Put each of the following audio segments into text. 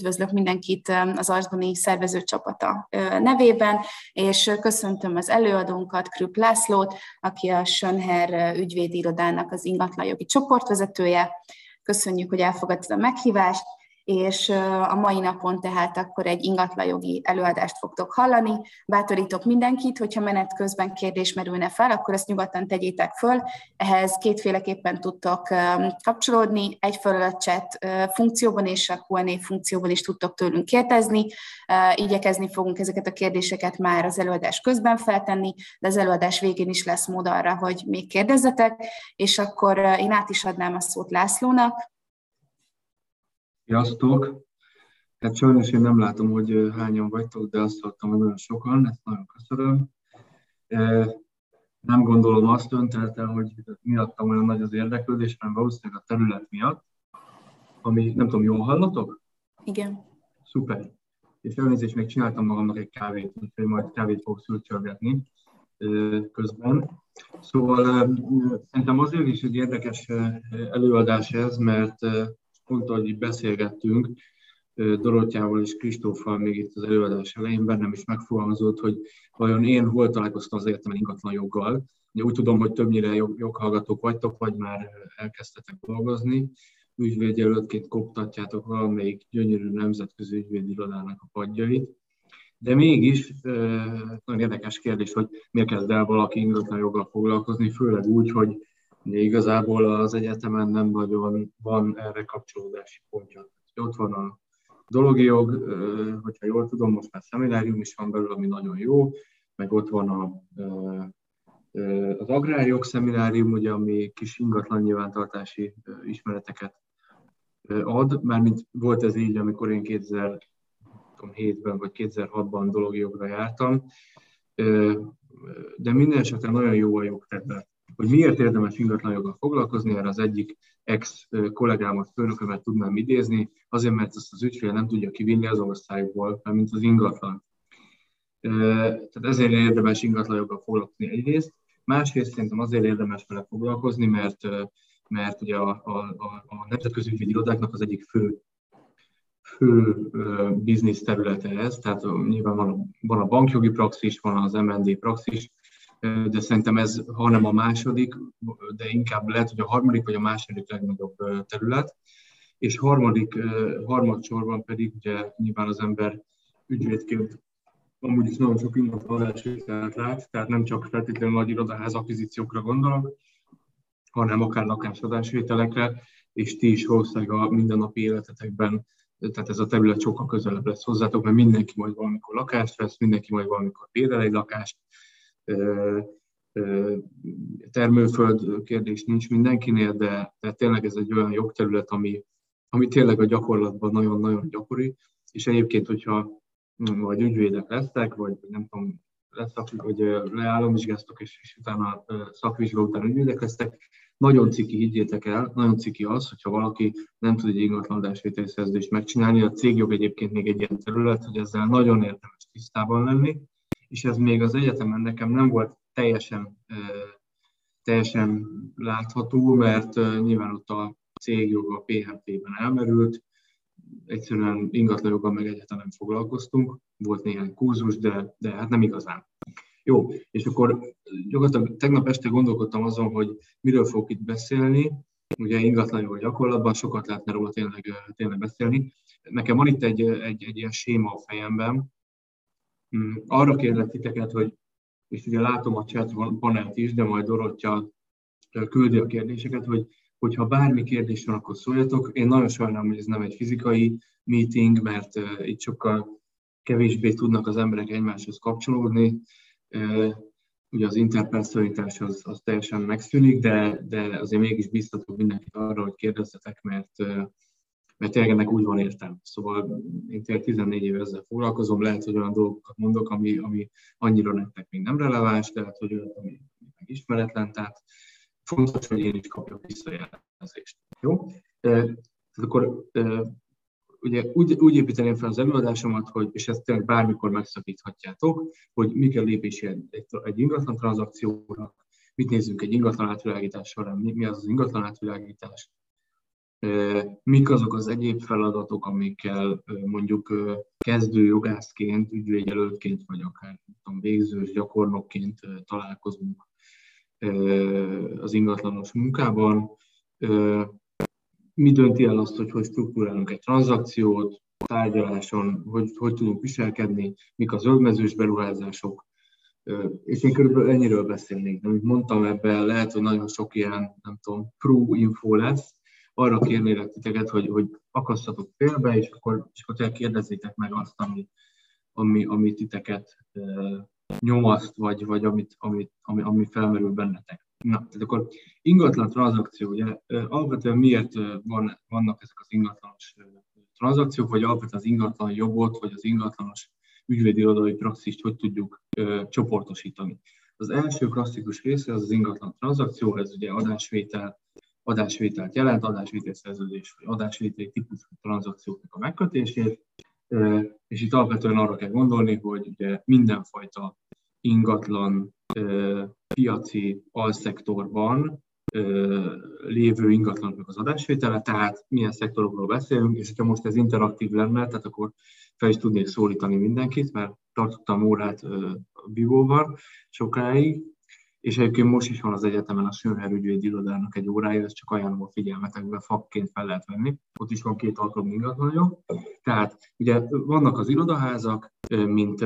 üdvözlök mindenkit az Arconi szervezőcsapata nevében, és köszöntöm az előadónkat, Krupp Lászlót, aki a Schönherr ügyvédi irodának az ingatlanjogi csoportvezetője. Köszönjük, hogy elfogadtad a meghívást, és a mai napon tehát akkor egy ingatlanjogi előadást fogtok hallani. Bátorítok mindenkit, hogyha menet közben kérdés merülne fel, akkor ezt nyugodtan tegyétek föl. Ehhez kétféleképpen tudtok kapcsolódni, egyfelől a chat funkcióban és a Q&A funkcióban is tudtok tőlünk kérdezni. Igyekezni fogunk ezeket a kérdéseket már az előadás közben feltenni, de az előadás végén is lesz mód arra, hogy még kérdezzetek, és akkor én át is adnám a szót Lászlónak. Sziasztok! Hát sajnos én nem látom, hogy hányan vagytok, de azt hallottam, hogy nagyon sokan, ezt nagyon köszönöm. Nem gondolom azt öntelten, hogy miattam olyan nagy az érdeklődés, hanem valószínűleg a terület miatt, ami, nem tudom, jól hallatok? Igen. Szuper! És elnézést, még csináltam magamnak egy kávét, úgyhogy majd kávét fogok szürcsölgetni közben. Szóval szerintem azért is egy érdekes előadás ez, mert pont ahogy így beszélgettünk Dorottyával és Kristóffal még itt az előadás elején, bennem is megfogalmazott, hogy vajon én hol találkoztam az egyetemen ingatlanjoggal. Úgy tudom, hogy többnyire joghallgatók vagytok, vagy már elkezdtetek dolgozni. Ügyvédjelöltként koptatjátok valamelyik gyönyörű nemzetközi ügyvédi irodának a padjait. De mégis nagyon érdekes kérdés, hogy miért kezd el valaki ingatlanjoggal foglalkozni, főleg úgy, hogy igazából az egyetemen nem nagyon van erre kapcsolódási pontja. Ott van a dologi jog, hogyha jól tudom, most már szeminárium is van belül, ami nagyon jó, meg ott van az agrárjog szeminárium, ugye, ami kis ingatlan nyilvántartási ismereteket ad, mármint volt ez így, amikor én 2007-ben vagy 2006-ban dologi jogra jártam, de minden esetben nagyon jó a jogterület. Hogy miért érdemes ingatlanjoggal foglalkozni, erre az egyik ex-kollégámat, főnökömet tudnám idézni, azért, mert ezt az ügyfél nem tudja kivinni az országból, mint az ingatlan. Tehát ezért érdemes ingatlanjoggal foglalkozni egyrészt, másrészt szerintem azért érdemes vele foglalkozni, mert ugye a nemzetközi ügyvédi irodáknak az egyik fő biznisz területe ez, tehát nyilván van a bankjogi praxis, van az M&D praxis, de szerintem ez, ha nem a második, de inkább lehet, hogy a harmadik vagy a második legnagyobb terület. És harmadsorban pedig ugye nyilván az ember ügyvédként amúgy is nagyon sok ingatlanási ügyletet lát, tehát nem csak feltétlenül nagy irodaház akvizíciókra gondolok, hanem akár lakásadásvételekre, és ti is valószínűleg a mindennapi életetekben, tehát ez a terület sokkal közelebb lesz hozzátok, mert mindenki majd valamikor lakást vesz, mindenki majd valamikor bérel egy lakást, termőföld kérdés nincs mindenkinél, de tényleg ez egy olyan jogterület, ami tényleg a gyakorlatban nagyon-nagyon gyakori, és egyébként, hogyha majd ügyvédek lesztek, vagy nem tudom, leállomvizsgáztok, és utána a szakvizsga után ügyvédek lesztek, nagyon ciki, higgyétek el, nagyon ciki az, hogyha valaki nem tud egy ingatlanadásvételi szerződést megcsinálni, a cégjog egyébként még egy ilyen terület, hogy ezzel nagyon érdemes tisztában lenni, és ez még az egyetemen nekem nem volt teljesen látható, mert nyilván ott a cégjog a PHP-ben elmerült, egyszerűen ingatlanjoggal meg egyáltalán nem foglalkoztunk, volt néhány kurzus, de hát nem igazán. Jó, és akkor gyakorlatilag tegnap este gondolkodtam azon, hogy miről fogok itt beszélni, ugye ingatlanjog gyakorlatban sokat lehetne róla tényleg beszélni. Nekem van itt egy ilyen séma a fejemben. Arra kérlek titeket, hogy, és ugye látom a chat panelt is, de majd Dorottya küldi a kérdéseket, hogyha bármi kérdés van, akkor szóljatok. Én nagyon sajnálom, hogy ez nem egy fizikai meeting, mert itt sokkal kevésbé tudnak az emberek egymáshoz kapcsolódni. Ugye az interpersonalitás az teljesen megszűnik, de azért mégis biztatok mindenkit arra, hogy kérdezzetek, mert tényleg ennek úgy van értelme. Szóval én tényleg 14 éve ezzel foglalkozom, lehet, hogy olyan dolgokat mondok, ami annyira nektek még nem releváns, lehet, hogy olyan, ami meg ismeretlen, tehát fontos, hogy én is kapjak visszajelzést. Jó? Tehát akkor ugye úgy építeném fel az előadásomat, hogy, és ezt tényleg bármikor megszakíthatjátok, hogy mi kell lépési egy ingatlan tranzakcióra, mit nézzünk egy ingatlan átvilágítás során, mi az az ingatlan átvilágítás, mik azok az egyéb feladatok, amikkel mondjuk kezdő jogászként, ügyvédjelöltként, vagy akár végzős gyakornokként találkozunk az ingatlanos munkában. Mi dönti el azt, hogy struktúrálunk egy tranzakciót, tárgyaláson, hogy tudunk viselkedni, mik a zöldmezős beruházások, és én körülbelül ennyiről beszélnék. De amit mondtam, ebben lehet, hogy nagyon sok ilyen, nem tudom, pro info lesz. Arra kérnélek titeket, hogy akasszatok félbe, és akkor kérdezzétek meg azt, ami titeket nyomaszt, vagy ami felmerül bennetek. Na, tehát akkor ingatlan tranzakció, ugye alapvetően miért vannak ezek az ingatlanos tranzakciók, vagy alapvetően az ingatlan jogot, vagy az ingatlanos ügyvédirodai praxist hogy tudjuk csoportosítani. Az első klasszikus része az ingatlan tranzakció, ez ugye adásvételt jelent, adásvételszerződés, vagy adásvételi típusú tranzakcióknak a megkötését, és itt alapvetően arra kell gondolni, hogy ugye mindenfajta ingatlan piaci alszektorban lévő ingatlanoknak az adásvétele, tehát milyen szektorokról beszélünk, és ha most ez interaktív lenne, tehát akkor fel is tudnék szólítani mindenkit, mert tartottam órát Bigovar sokáig, és egyébként most is van az egyetemen a Schönherr ügyvédi irodának egy órája, ezt csak ajánlom a figyelmetekbe, fakként fel lehet venni. Ott is van két alkalom ingatlanjog. Tehát ugye vannak az irodaházak, mint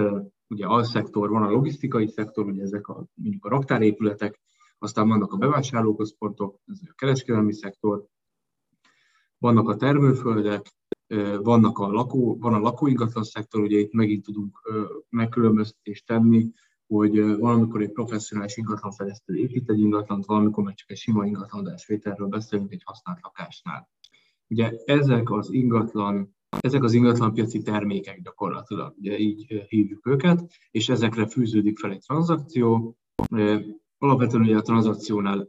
ugye alszektor, van a logisztikai szektor, ugye ezek a, mondjuk a raktárépületek, aztán vannak a bevásárlóközpontok, ez a kereskedelmi szektor, vannak a termőföldek, van a lakóingatlan szektor, ugye itt megint tudunk megkülönböztetést tenni, hogy valamikor egy professzionális ingatlanfejlesztő épít egy ingatlant, valamikor meg csak egy sima ingatlanadásvételről beszélünk egy használt lakásnál. Ugye ezek az ingatlanpiaci termékek gyakorlatilag, ugye így hívjuk őket, és ezekre fűződik fel egy tranzakció. Alapvetően ugye a tranzakciónál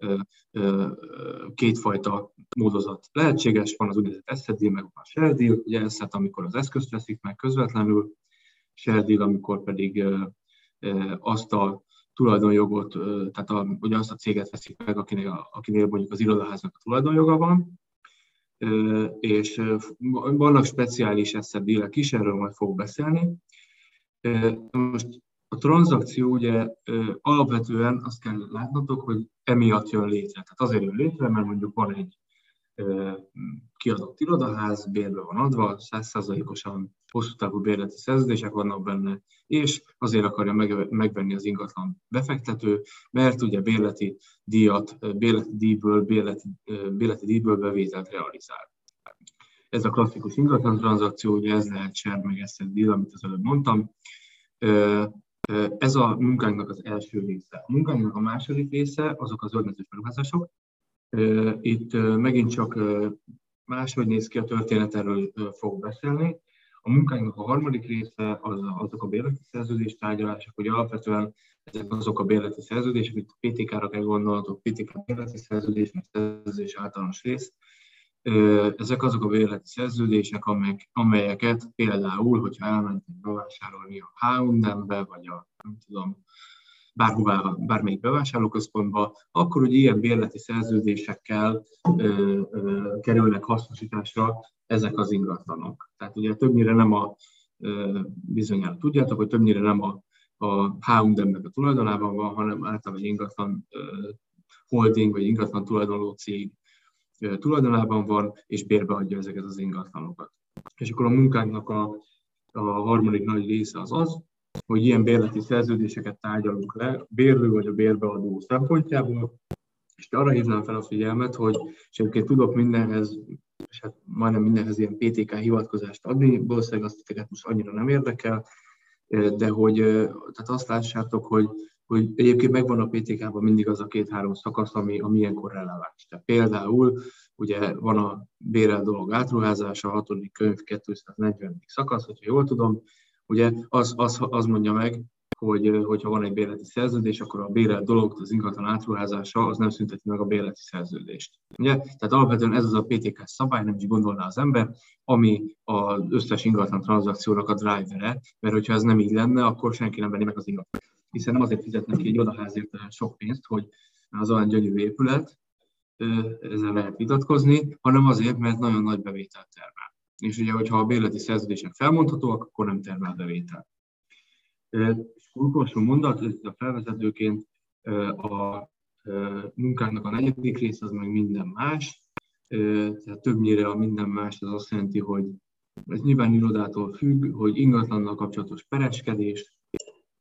kétfajta módozat lehetséges, van az úgynevezett asset deal, meg a share deal, ugye asset, amikor az eszközt veszik meg közvetlenül, share deal, amikor pedig azt a tulajdonjogot, tehát ugye azt a céget veszik meg, akinél mondjuk az irodaháznak a tulajdonjoga van, és vannak speciális asset dealek is, erről majd fogok beszélni. Most a tranzakció ugye alapvetően azt kell látnotok, hogy emiatt jön létre. Tehát azért jön létre, mert mondjuk van egy kiadott irodaház, bérbe van adva, 100%-osan hosszú távú bérleti szerződések vannak benne, és azért akarja megvenni az ingatlan befektető, mert ugye bérleti díjből bevételt realizál. Ez a klasszikus ingatlan tranzakció, ugye ez lehet share meg asset deal, amit az előbb mondtam. Ez a munkánknak az első része. A munkánknak a második része azok az zöldmezős beruházások. Itt megint csak máshogy néz ki a történet, erről fogok beszélni. A munkánknak a harmadik része azok a bérleti szerződés tárgyalások, hogy alapvetően ezek azok a bérleti szerződések, amit PtK-ra kell gondolnatok, PtK bérleti szerződés, mert szerződés általános rész. Ezek azok a bérleti szerződések, amelyeket például, hogyha elmentünk bevásárolni a H&M-be, vagy a nem tudom, bármelyik bevásárlóközpontba, akkor ugye ilyen bérleti szerződésekkel kerülnek hasznosításra ezek az ingatlanok. Tehát ugye többnyire nem a, bizonyára tudjátok, hogy többnyire nem a H&M-nek a tulajdonában van, hanem általában egy ingatlan holding, vagy ingatlan tulajdonló cég tulajdonában van, és bérbe adja ezeket az ingatlanokat. És akkor a munkánknak a harmadik nagy része az az, hogy ilyen bérleti szerződéseket tárgyalunk le, a bérlő vagy a bérbeadó szempontjából, és arra hívnám fel a figyelmet, hogy egyébként tudok mindenhez, és hát majdnem mindenhez ilyen PtK hivatkozást adni, valószínűleg azt titeket most annyira nem érdekel, de hogy tehát azt lássátok, hogy egyébként megvan a PtK-ban mindig az a két-három szakasz, ami ilyenkor releváns. Tehát például ugye van a bérelt dolog átruházása, a 6. könyv 240. szakasz, hogyha jól tudom, ugye az mondja meg, hogy ha van egy bérleti szerződés, akkor a bérelt dolog, az ingatlan átruházása, az nem szünteti meg a bérleti szerződést. Ugye? Tehát alapvetően ez az a PtK szabály, nem is gondolná az ember, ami az összes ingatlan tranzakciónak a drivere, mert hogyha ez nem így lenne, akkor senki nem venné meg az ingatlan. Hiszen nem azért fizetnek ki egy odaházért sok pénzt, hogy az olyan gyönyörű épület, ezzel lehet vitatkozni, hanem azért, mert nagyon nagy bevételt termel. És ugye, hogyha a bérleti szerződések felmondhatóak, akkor nem termel bevételt. És utolsó mondat, ez a felvezetőként a munkának a negyedik része az meg minden más. Tehát többnyire a minden más az azt jelenti, hogy ez nyilván irodától függ, hogy ingatlannal kapcsolatos pereskedés,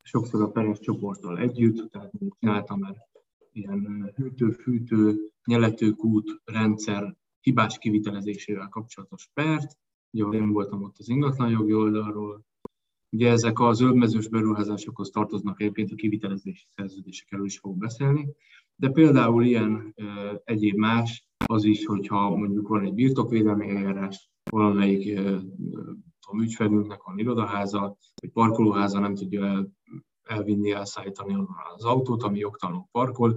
sokszor a peres csoporttal együtt, tehát csináltam már ilyen hűtő-fűtő, nyeletőkút rendszer hibás kivitelezésével kapcsolatos pert. Ugye én voltam ott az ingatlanjogi oldalról. Ugye ezek az zöldmezős beruházásokhoz tartoznak, egyébként a kivitelezési szerződésekről is fogok beszélni. De például ilyen egyéb más az is, hogyha mondjuk van egy birtokvédelmi eljárás, valamelyik ügyfelünknek van irodaháza, vagy parkolóháza, nem tudja elvinni, elszállítani az autót, ami jogtalanul parkol.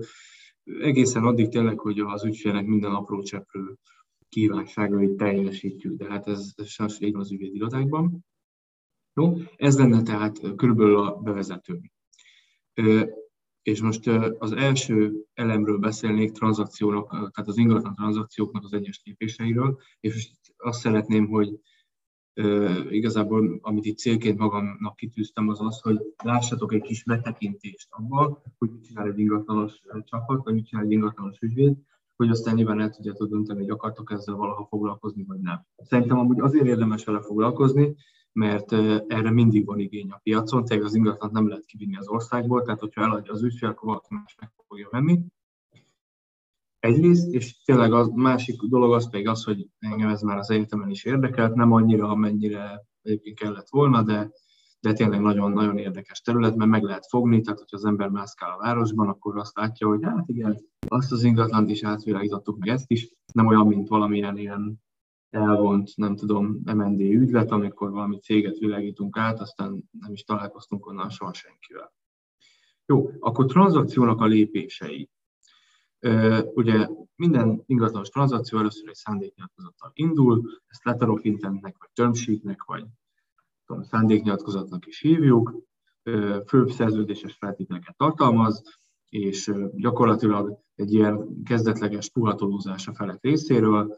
Egészen addig tényleg, hogy az ügyfélnek minden apró cseprő kívánságait teljesítjük, de hát ez sajnos így az ügyvédirodákban. Jó, ez lenne tehát körülbelül a bevezető. És most az első elemről beszélnék, tranzakciónak, tehát az ingatlan tranzakcióknak az egyes lépéseiről, és most azt szeretném, hogy igazából, amit itt célként magamnak kitűztem, az az, hogy lássatok egy kis betekintést abban, hogy mit csinál egy ingatlanos csapat, vagy mit csinál egy ingatlanos ügyvéd, hogy aztán nyilván el tudjátok dönteni, hogy akartok ezzel valaha foglalkozni, vagy nem. Szerintem amúgy azért érdemes vele foglalkozni, mert erre mindig van igény a piacon, tehát az ingatlant nem lehet kivinni az országból, tehát hogyha eladja az ügyfél, akkor valaki más meg fogja venni. Egyrészt, és tényleg a másik dolog az pedig az, hogy engem ez már az egyetemen is érdekelt, nem annyira, amennyire egyébként kellett volna, de tényleg nagyon-nagyon érdekes terület, mert meg lehet fogni, tehát hogyha az ember mászkál a városban, akkor azt látja, hogy hát igen, azt az ingatlant is átvilágítottuk, meg ezt is, nem olyan, mint valamilyen ilyen elvont, nem tudom, M&D ügylet, amikor valami céget világítunk át, aztán nem is találkoztunk onnan soha senkivel. Jó, akkor tranzakciónak a lépései. Ugye minden ingatlanos tranzakció először egy szándéknyilatkozattal indul, ezt letter of intentnek, vagy term sheetnek, vagy szándéknyilatkozatnak is hívjuk, főbb szerződéses feltételeket tartalmaz, és gyakorlatilag egy ilyen kezdetleges puhatolózás a felek részéről,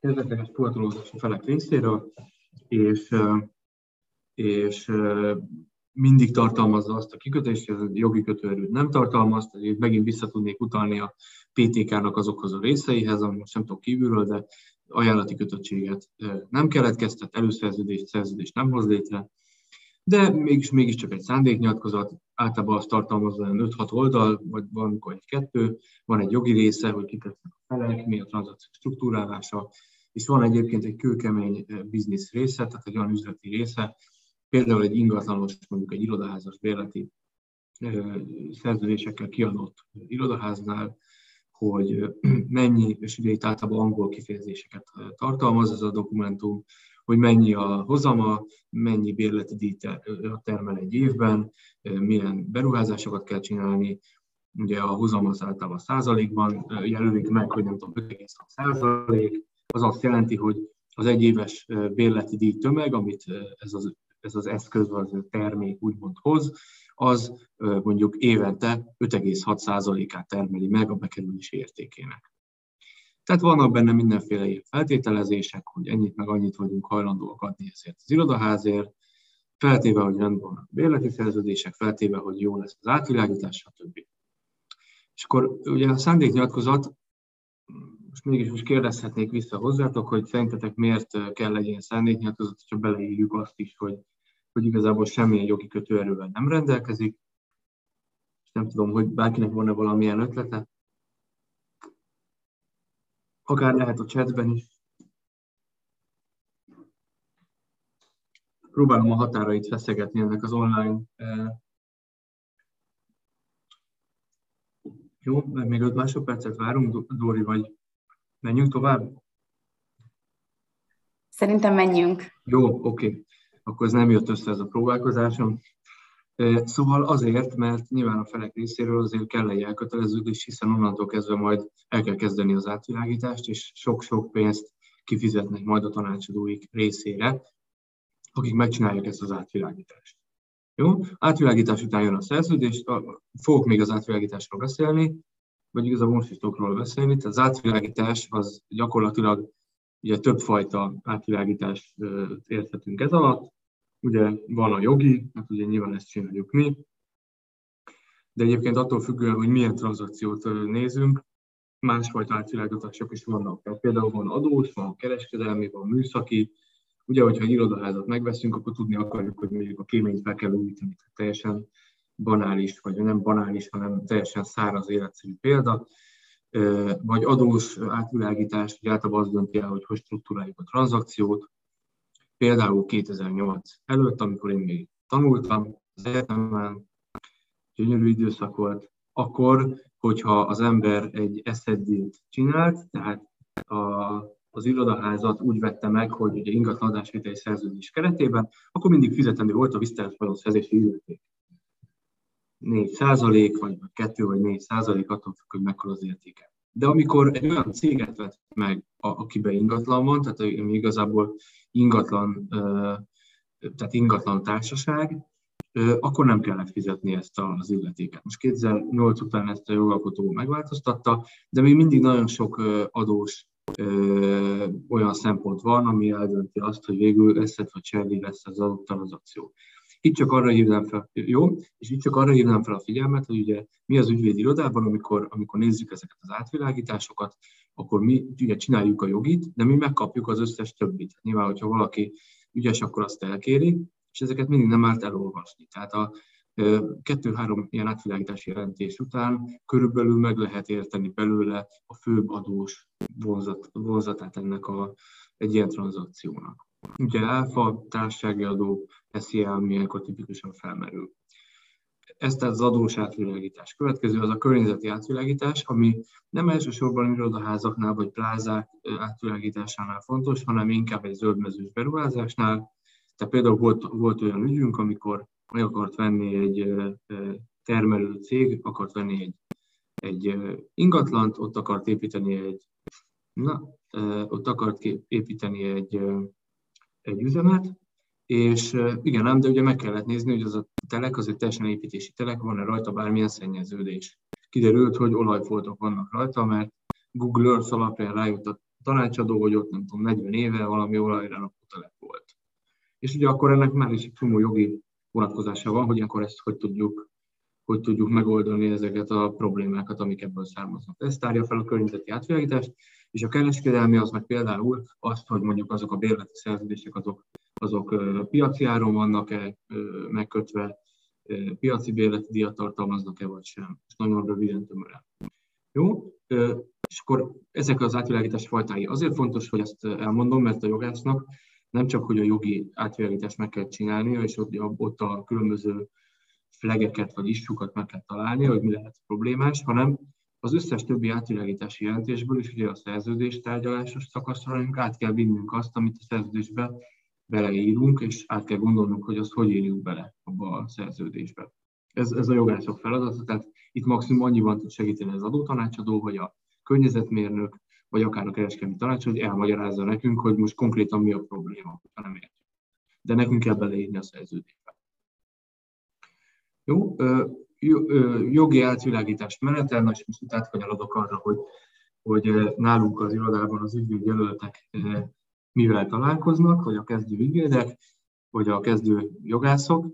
kezdetleges puhatolózás a felek részéről, és mindig tartalmazza azt a kikötést, ez egy jogi kötőerőt nem tartalmaz, tehát megint vissza tudnék utalni a PtK-nak azokhoz a részeihez, amit most nem tudok kívülről, de ajánlati kötöttséget nem keletkeztet, előszerződést, szerződést nem hoz létre, de mégiscsak egy szándéknyilatkozat, általában azt tartalmazza 5-6 oldal, vagy valamikor egy-kettő, van egy jogi része, hogy kitettük a felek, mi a tranzakció struktúrálása, és van egyébként egy kőkemény biznisz része, tehát egy olyan üzleti része, például egy ingatlanos, mondjuk egy irodaházas bérleti szerződésekkel kiadott irodaháznál, hogy mennyi, és ugye itt általában angol kifejezéseket tartalmaz ez a dokumentum, hogy mennyi a hozama, mennyi bérleti díjat termel egy évben, milyen beruházásokat kell csinálni. Ugye a hozam az általában százalékban jelölik meg, hogy nem tudom, 5,6%, az azt jelenti, hogy az egyéves bérleti díj tömeg, amit ez az eszköz, az a termék úgymond hoz, az mondjuk évente 5,6%-át termeli meg a bekerülési értékének. Tehát vannak benne mindenféle ilyen feltételezések, hogy ennyit meg annyit vagyunk hajlandóak adni ezért az irodaházért, feltéve, hogy rendben van a bérleti szerződések, feltéve, hogy jó lesz az átvilágítás, stb. És akkor ugye a szándéknyilatkozat, most mégis most kérdezhetnék vissza hozzátok, hogy szerintetek miért kell legyen szándéknyilatkozat, hogyha beleírjuk azt is, hogy igazából semmilyen jogi kötőerővel nem rendelkezik. És nem tudom, hogy bárkinek van-e valamilyen ötlete. Akár lehet a chatben is. Próbálom a határait feszegetni ennek az online. Jó, mert még 5 másodpercet várunk, Dori, vagy menjünk tovább? Szerintem menjünk. Jó, oké. Akkor ez nem jött össze ez a próbálkozásom. Szóval azért, mert nyilván a felek részéről azért kell egy elköteleződés, hiszen onnantól kezdve majd el kell kezdeni az átvilágítást, és sok-sok pénzt kifizetnek majd a tanácsadóik részére, akik megcsinálják ezt az átvilágítást. Jó? Átvilágítás után jön a szerződés, fogok még az átvilágításról beszélni, vagy igazából most is tudok beszélni. Az átvilágítás az gyakorlatilag ugye többfajta átvilágítást érthetünk ez alatt. Ugye van a jogi, hát ugye nyilván ezt csináljuk mi, de egyébként attól függően, hogy milyen tranzakciót nézünk, másfajta átvilágítások is vannak. Tehát például van adós, van kereskedelmi, van műszaki. Ugye, hogyha egy irodaházat megveszünk, akkor tudni akarjuk, hogy mondjuk a kéményt fel kell újítani. Teljesen banális, vagy nem banális, hanem teljesen száraz életszerű példa. Vagy adós átvilágítás, hogy általában azt dönti el, hogy struktúráljuk a tranzakciót. Például 2008 előtt, amikor én még tanultam az egyetemen, gyönyörű időszak volt, akkor, hogyha az ember egy SZD-t csinált, tehát az irodaházat úgy vette meg, hogy ugye ingatlanadásvételi szerződés keretében, akkor mindig fizetendő volt a visszajelzési illeték. 4% vagy 2 vagy 4% attól függ, hogy mekkora az értéke. De amikor egy olyan céget vett meg, akiben ingatlan van, tehát igazából ingatlan, tehát ingatlan társaság, akkor nem kellett fizetni ezt az illetéket. Most 2008 után ezt a jogalkotó megváltoztatta, de még mindig nagyon sok adós olyan szempont van, ami eldönti azt, hogy végül eszed vagy cserli lesz az adott tranzakció. Itt csak arra hívnám fel, jó? És itt csak arra hívnám fel a figyelmet, hogy ugye mi az ügyvédi irodában, amikor nézzük ezeket az átvilágításokat, akkor mi ugye csináljuk a jogit, de mi megkapjuk az összes többit. Nyilván, hogyha valaki ügyes, akkor azt elkéri, és ezeket mindig nem árt elolvasni. Tehát a 2-3 ilyen átvilágítási jelentés után körülbelül meg lehet érteni belőle a főbb adós vonzatát ennek egy ilyen tranzakciónak. Ugye áfa, társasági adó, SZIAM ilyenkor tipikusan felmerül. Ez tehát az adós átvilágítás. Következő az a környezeti átvilágítás, ami nem elsősorban irodaházaknál vagy plázák átvilágításánál fontos, hanem inkább egy zöldmezős beruházásnál. Tehát például volt olyan ügyünk, amikor meg akart venni egy termelő cég, akart venni egy ingatlant, ott akart építeni egy üzemet, és igen, ám, de ugye meg kellett nézni, hogy az a telek, az egy teljesen építési telek, van-e rajta bármilyen szennyeződés. Kiderült, hogy olajfoltok vannak rajta, mert Google Earth alapján rájött a tanácsadó, hogy ott nem tudom, 40 éve valami olajránakú telek volt. És ugye akkor ennek már is egy csomó jogi vonatkozása van, hogy akkor ezt hogy tudjuk megoldani ezeket a problémákat, amik ebből származnak. Ez tárja fel a környezeti átvilágítást, és a kereskedelmi az meg például azt, hogy mondjuk azok a bérleti szerződések, azok piaci áron vannak-e megkötve, piaci bérleti díjat tartalmaznak-e vagy sem. És nagyon röviden tömören. Jó? És akkor ezek az átvilágítás fajtái. Azért fontos, hogy ezt elmondom, mert a jogásznak nem csak, hogy a jogi átvilágítást meg kell csinálnia, és ott a különböző flegeket vagy issukat meg kell találnia, hogy mi lehet problémás, hanem az összes többi átvilágítási jelentésből is ugye a szerződés tárgyalásos szakaszra át kell vinnünk azt, amit a szerződésbe beleírunk, és át kell gondolnunk, hogy azt hogy írjuk bele abba a szerződésbe. Ez a jogászok feladata, tehát itt maximum annyiban tud segíteni az adótanácsadó, vagy a környezetmérnök, vagy akár a kereskedelmi tanács, hogy elmagyarázza nekünk, hogy most konkrétan mi a probléma, ha nem értjük. De nekünk kell beleírni a szerződésbe. Jó, jogi átvilágítás menete, na és most itt átkanyarodok arra, hogy nálunk az irodában az ügyvédjelöltek mivel találkoznak, vagy a kezdő ügyvédek, vagy a kezdő jogászok.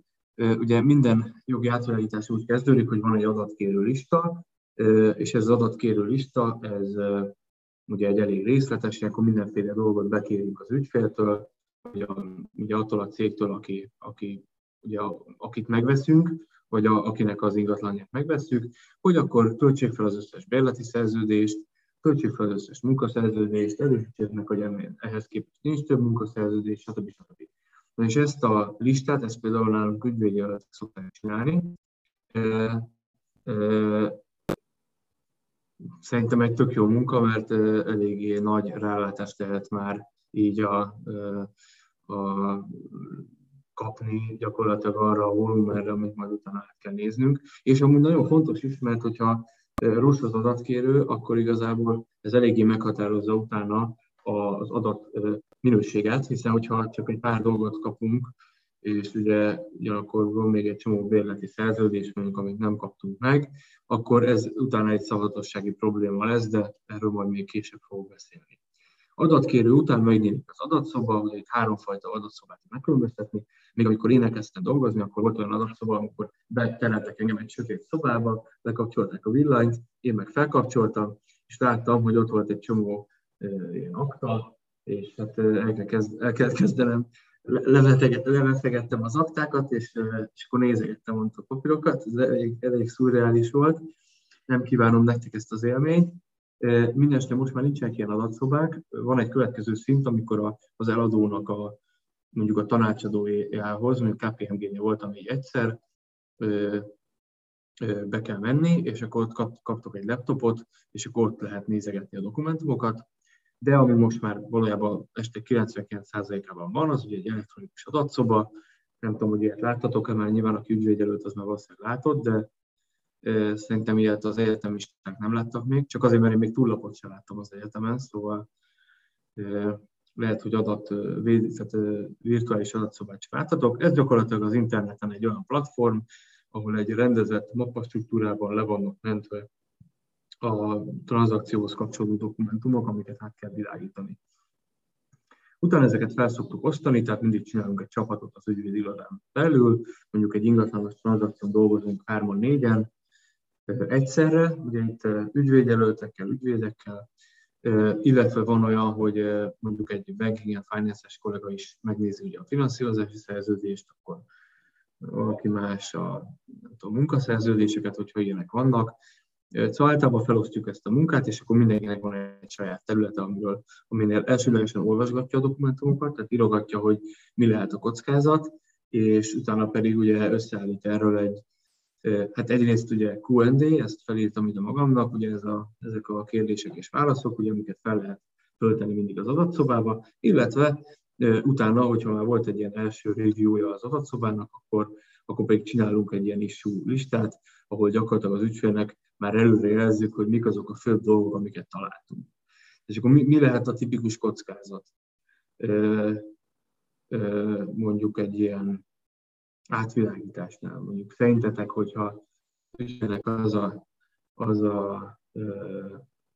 Ugye minden jogi átvilágítás úgy kezdődik, hogy van egy adatkérő lista, és ez az adatkérő lista, ez ugye egy elég részletes, akkor mindenféle dolgot bekérünk az ügyféltől, ugye attól a cégtől, akit megveszünk, vagy akinek az ingatlanját megveszünk, hogy akkor töltsék fel az összes bérleti szerződést, töltsék fel az összes munkaszerződést, erősítsék meg, hogy ehhez képest nincs több munkaszerződés, stb. Stb. És ezt a listát, ezt például nálunk ügyvédi alatt szokták csinálni. Szerintem egy tök jó munka, mert eléggé nagy rálátást lehet már így kapni gyakorlatilag arra a volumenre, amit majd utána át kell néznünk. És amúgy nagyon fontos is, mert hogyha rossz az adatkérő, akkor igazából ez eléggé meghatározza utána az adat minőséget, hiszen hogyha csak egy pár dolgot kapunk, és ugye ugyanakkor van még egy csomó bérleti szerződés, amit nem kaptunk meg, akkor ez utána egy szabadossági probléma lesz, de erről majd még később fogok beszélni. Adatkérő után megnyílik az adatszoba, ugye itt háromfajta adatszobát megkülönböztetni. Még amikor én elkezdtem dolgozni, akkor volt olyan adatszoba, amikor betereltek engem egy sötét szobába, lekapcsolták a villanyt, én meg felkapcsoltam, és láttam, hogy ott volt egy csomó ilyen akta, és hát el kell kezdenem. Leveszegettem az aktákat, és akkor nézegettem ott a papírokat, ez elég szürreális volt, nem kívánom nektek ezt az élményt. Mindenesetre most már nincsenek ilyen adatszobák, van egy következő szint, amikor az eladónak mondjuk a tanácsadójához, mondjuk KPMG-nél voltam így egyszer, be kell menni, és akkor ott kaptok egy laptopot, és akkor ott lehet nézegetni a dokumentumokat. De ami most már valójában este 99%-ában van, az ugye egy elektronikus adatszoba. Nem tudom, hogy ilyet láttatok-e, mert nyilván aki ügyvéd előtt, az már valószínűleg látott, de szerintem ilyet az egyetemisták nem láttak még, csak azért, mert én még túllapot sem láttam az egyetemen, szóval lehet, hogy virtuális adatszobát sem láttatok. Ez gyakorlatilag az interneten egy olyan platform, ahol egy rendezett mappastruktúrában le vannak mentve a tranzakcióhoz kapcsolódó dokumentumok, amiket át kell világítani. Utána ezeket fel szoktuk osztani, tehát mindig csinálunk egy csapatot az ügyvédi irodán belül, mondjuk egy ingatlanos tranzakción dolgozunk 3-4-en egyszerre, ugye itt ügyvédjelöltekkel, ügyvédekkel, illetve van olyan, hogy mondjuk egy banking and finance-es kollega is megnézi ugye a finanszírozási szerződést, akkor valaki más a munkaszerződéseket, hogyha ilyenek vannak. Szóval általában felosztjuk ezt a munkát, és akkor mindenkinek van egy saját területe, aminél elsőlegesen olvasgatja a dokumentumokat, tehát írogatja, hogy mi lehet a kockázat, és utána pedig ugye összeállít erről egy, hát egyrészt ugye Q&A, ezt felírtam ide magamnak, ugye ezek a kérdések és válaszok, ugye, amiket fel lehet tölteni mindig az adatszobába, illetve utána, hogyha már volt egy ilyen első review-ja az adatszobának, akkor pedig csinálunk egy ilyen issue listát, ahol gyakorlatilag az ügyfélnek már előre jelezzük, hogy mik azok a főbb dolgok, amiket találtunk. És akkor mi lehet a tipikus kockázat? Mondjuk egy ilyen átvilágításnál. Mondjuk szerintetek, hogyha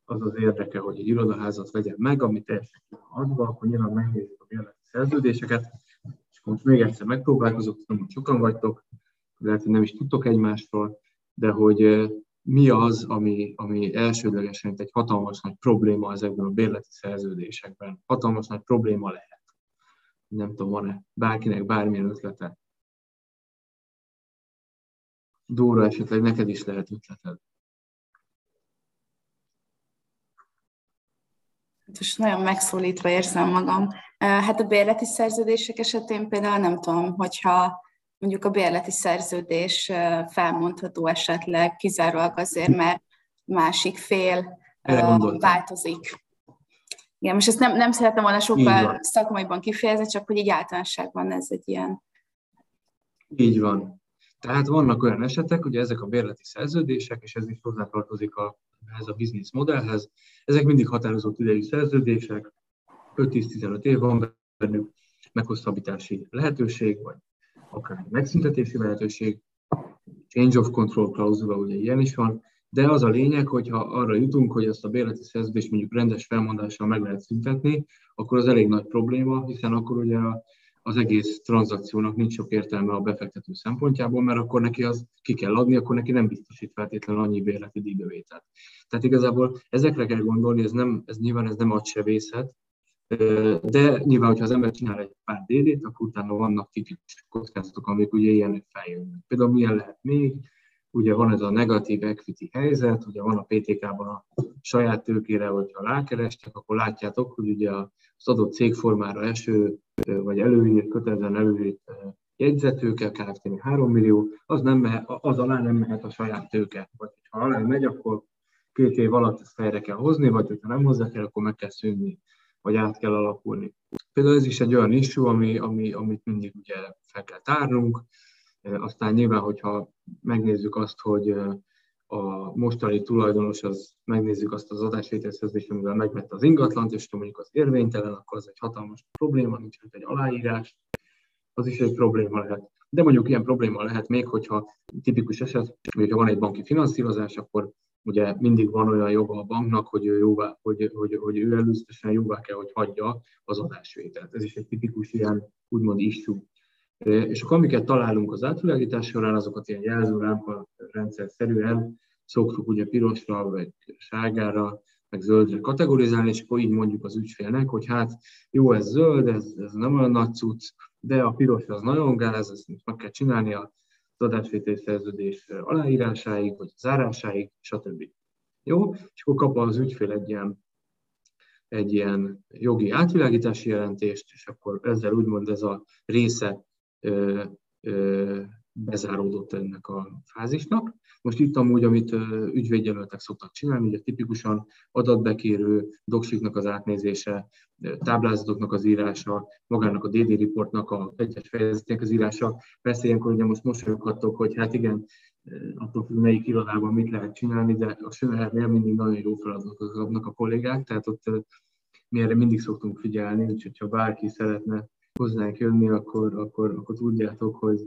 az érdeke, hogy egy irodaházat vegyen meg, amit teljesen adva, akkor nyilván megnézzük a bérleti szerződéseket, és akkor most még egyszer megpróbálkozok, tudom, hogy sokan vagytok, lehet, hogy nem is tudtok egymásról, de hogy mi az, ami elsődlegesen egy hatalmas nagy probléma ezekben a bérleti szerződésekben. Hatalmas nagy probléma lehet. Nem tudom, van-e bárkinek bármilyen ötlete? Dóra, esetleg neked is lehet ötleted. Most nagyon megszólítva érzem magam. Hát a bérleti szerződések esetén például nem tudom, hogyha mondjuk a bérleti szerződés felmondható esetleg kizárólag azért, mert másik fél változik. Igen, most ezt nem szeretem volna sokkal szakmaiban kifejezni, csak hogy így általánosságban ez egy ilyen. Így van. Tehát vannak olyan esetek, ugye ezek a bérleti szerződések, és ez is hozzátartozik ehhez a business modellhez, ezek mindig határozott idejű szerződések, 5-10-15 év van bennük, meghosszabbítási lehetőség, vagy akár megszüntetési lehetőség, change of control klauzula, ugye ilyen is van, de az a lényeg, hogyha arra jutunk, hogy ezt a bérleti szerződést mondjuk rendes felmondással meg lehet szüntetni, akkor az elég nagy probléma, hiszen akkor ugye az egész tranzakciónak nincs sok értelme a befektető szempontjából, mert akkor neki az ki kell adni, akkor neki nem biztosít feltétlenül annyi bérleti díjbevételt. Tehát igazából ezekre kell gondolni, ez nyilván nem agysebészet, de nyilván, hogyha az ember csinál egy pár DD-t, akkor utána vannak tipikus kockázatok, amik ugye ilyenek feljönnek. Például milyen lehet még, ugye van ez a negatív equity helyzet, ugye van a PtK-ban a saját tőkére, hogyha rákerestek, akkor látjátok, hogy ugye az adott cégformára eső, vagy előírt, kötelezően előírt jegyzetőke, kb. 3 millió, az alá nem mehet a saját tőke. Vagy ha alá megy, akkor 2 év alatt ezt helyre kell hozni, vagy ha nem hozzá kell, akkor meg kell szűnni, vagy át kell alakulni. Például ez is egy olyan issue, amit mindig ugye fel kell tárnunk. Aztán nyilván, hogyha megnézzük azt, hogy a mostani tulajdonos, megnézzük azt az adásvételszerződést, amivel megvette az ingatlant, és mondjuk az érvénytelen, akkor az egy hatalmas probléma, nincs egy aláírás, az is egy probléma lehet. De mondjuk ilyen probléma lehet még, hogyha tipikus eset, hogyha van egy banki finanszírozás, akkor ugye mindig van olyan joga a banknak, hogy ő, hogy ő először jóvá kell, hogy hagyja az adásvételt. Ez is egy tipikus ilyen úgymond issue. És akkor amiket találunk az átvilágítás során, azokat ilyen jelzőlámpa rendszer szerűen szoktuk ugye pirosra, vagy sárgára, meg zöldre kategorizálni, és akkor így mondjuk az ügyfélnek, hogy hát jó, ez zöld, ez nem olyan nagy cucc, de a piros az nagyon gáz, ezt meg kell csinálni az adásvételi szerződés aláírásáig, vagy zárásáig, stb. Jó, és akkor kap az ügyfél egy ilyen jogi átvilágítási jelentést, és akkor ezzel úgymond ez a része bezáródott ennek a fázisnak. Most itt amúgy, amit ügyvédjelöltek szoktak csinálni, ugye tipikusan adatbekérő doksiknak az átnézése, táblázatoknak az írása, magának a DD reportnak a egyes fejezetének az írása. Persze ilyenkor ugye most mosolyoghattok, hogy hát igen, attól függ, melyik irodában mit lehet csinálni, de a Schönherrnél mindig nagyon jó feladatokat kapnak a kollégák, tehát ott mi erre mindig szoktunk figyelni, úgyhogy ha bárki szeretne hozzánk jönni, akkor tudjátok, hogy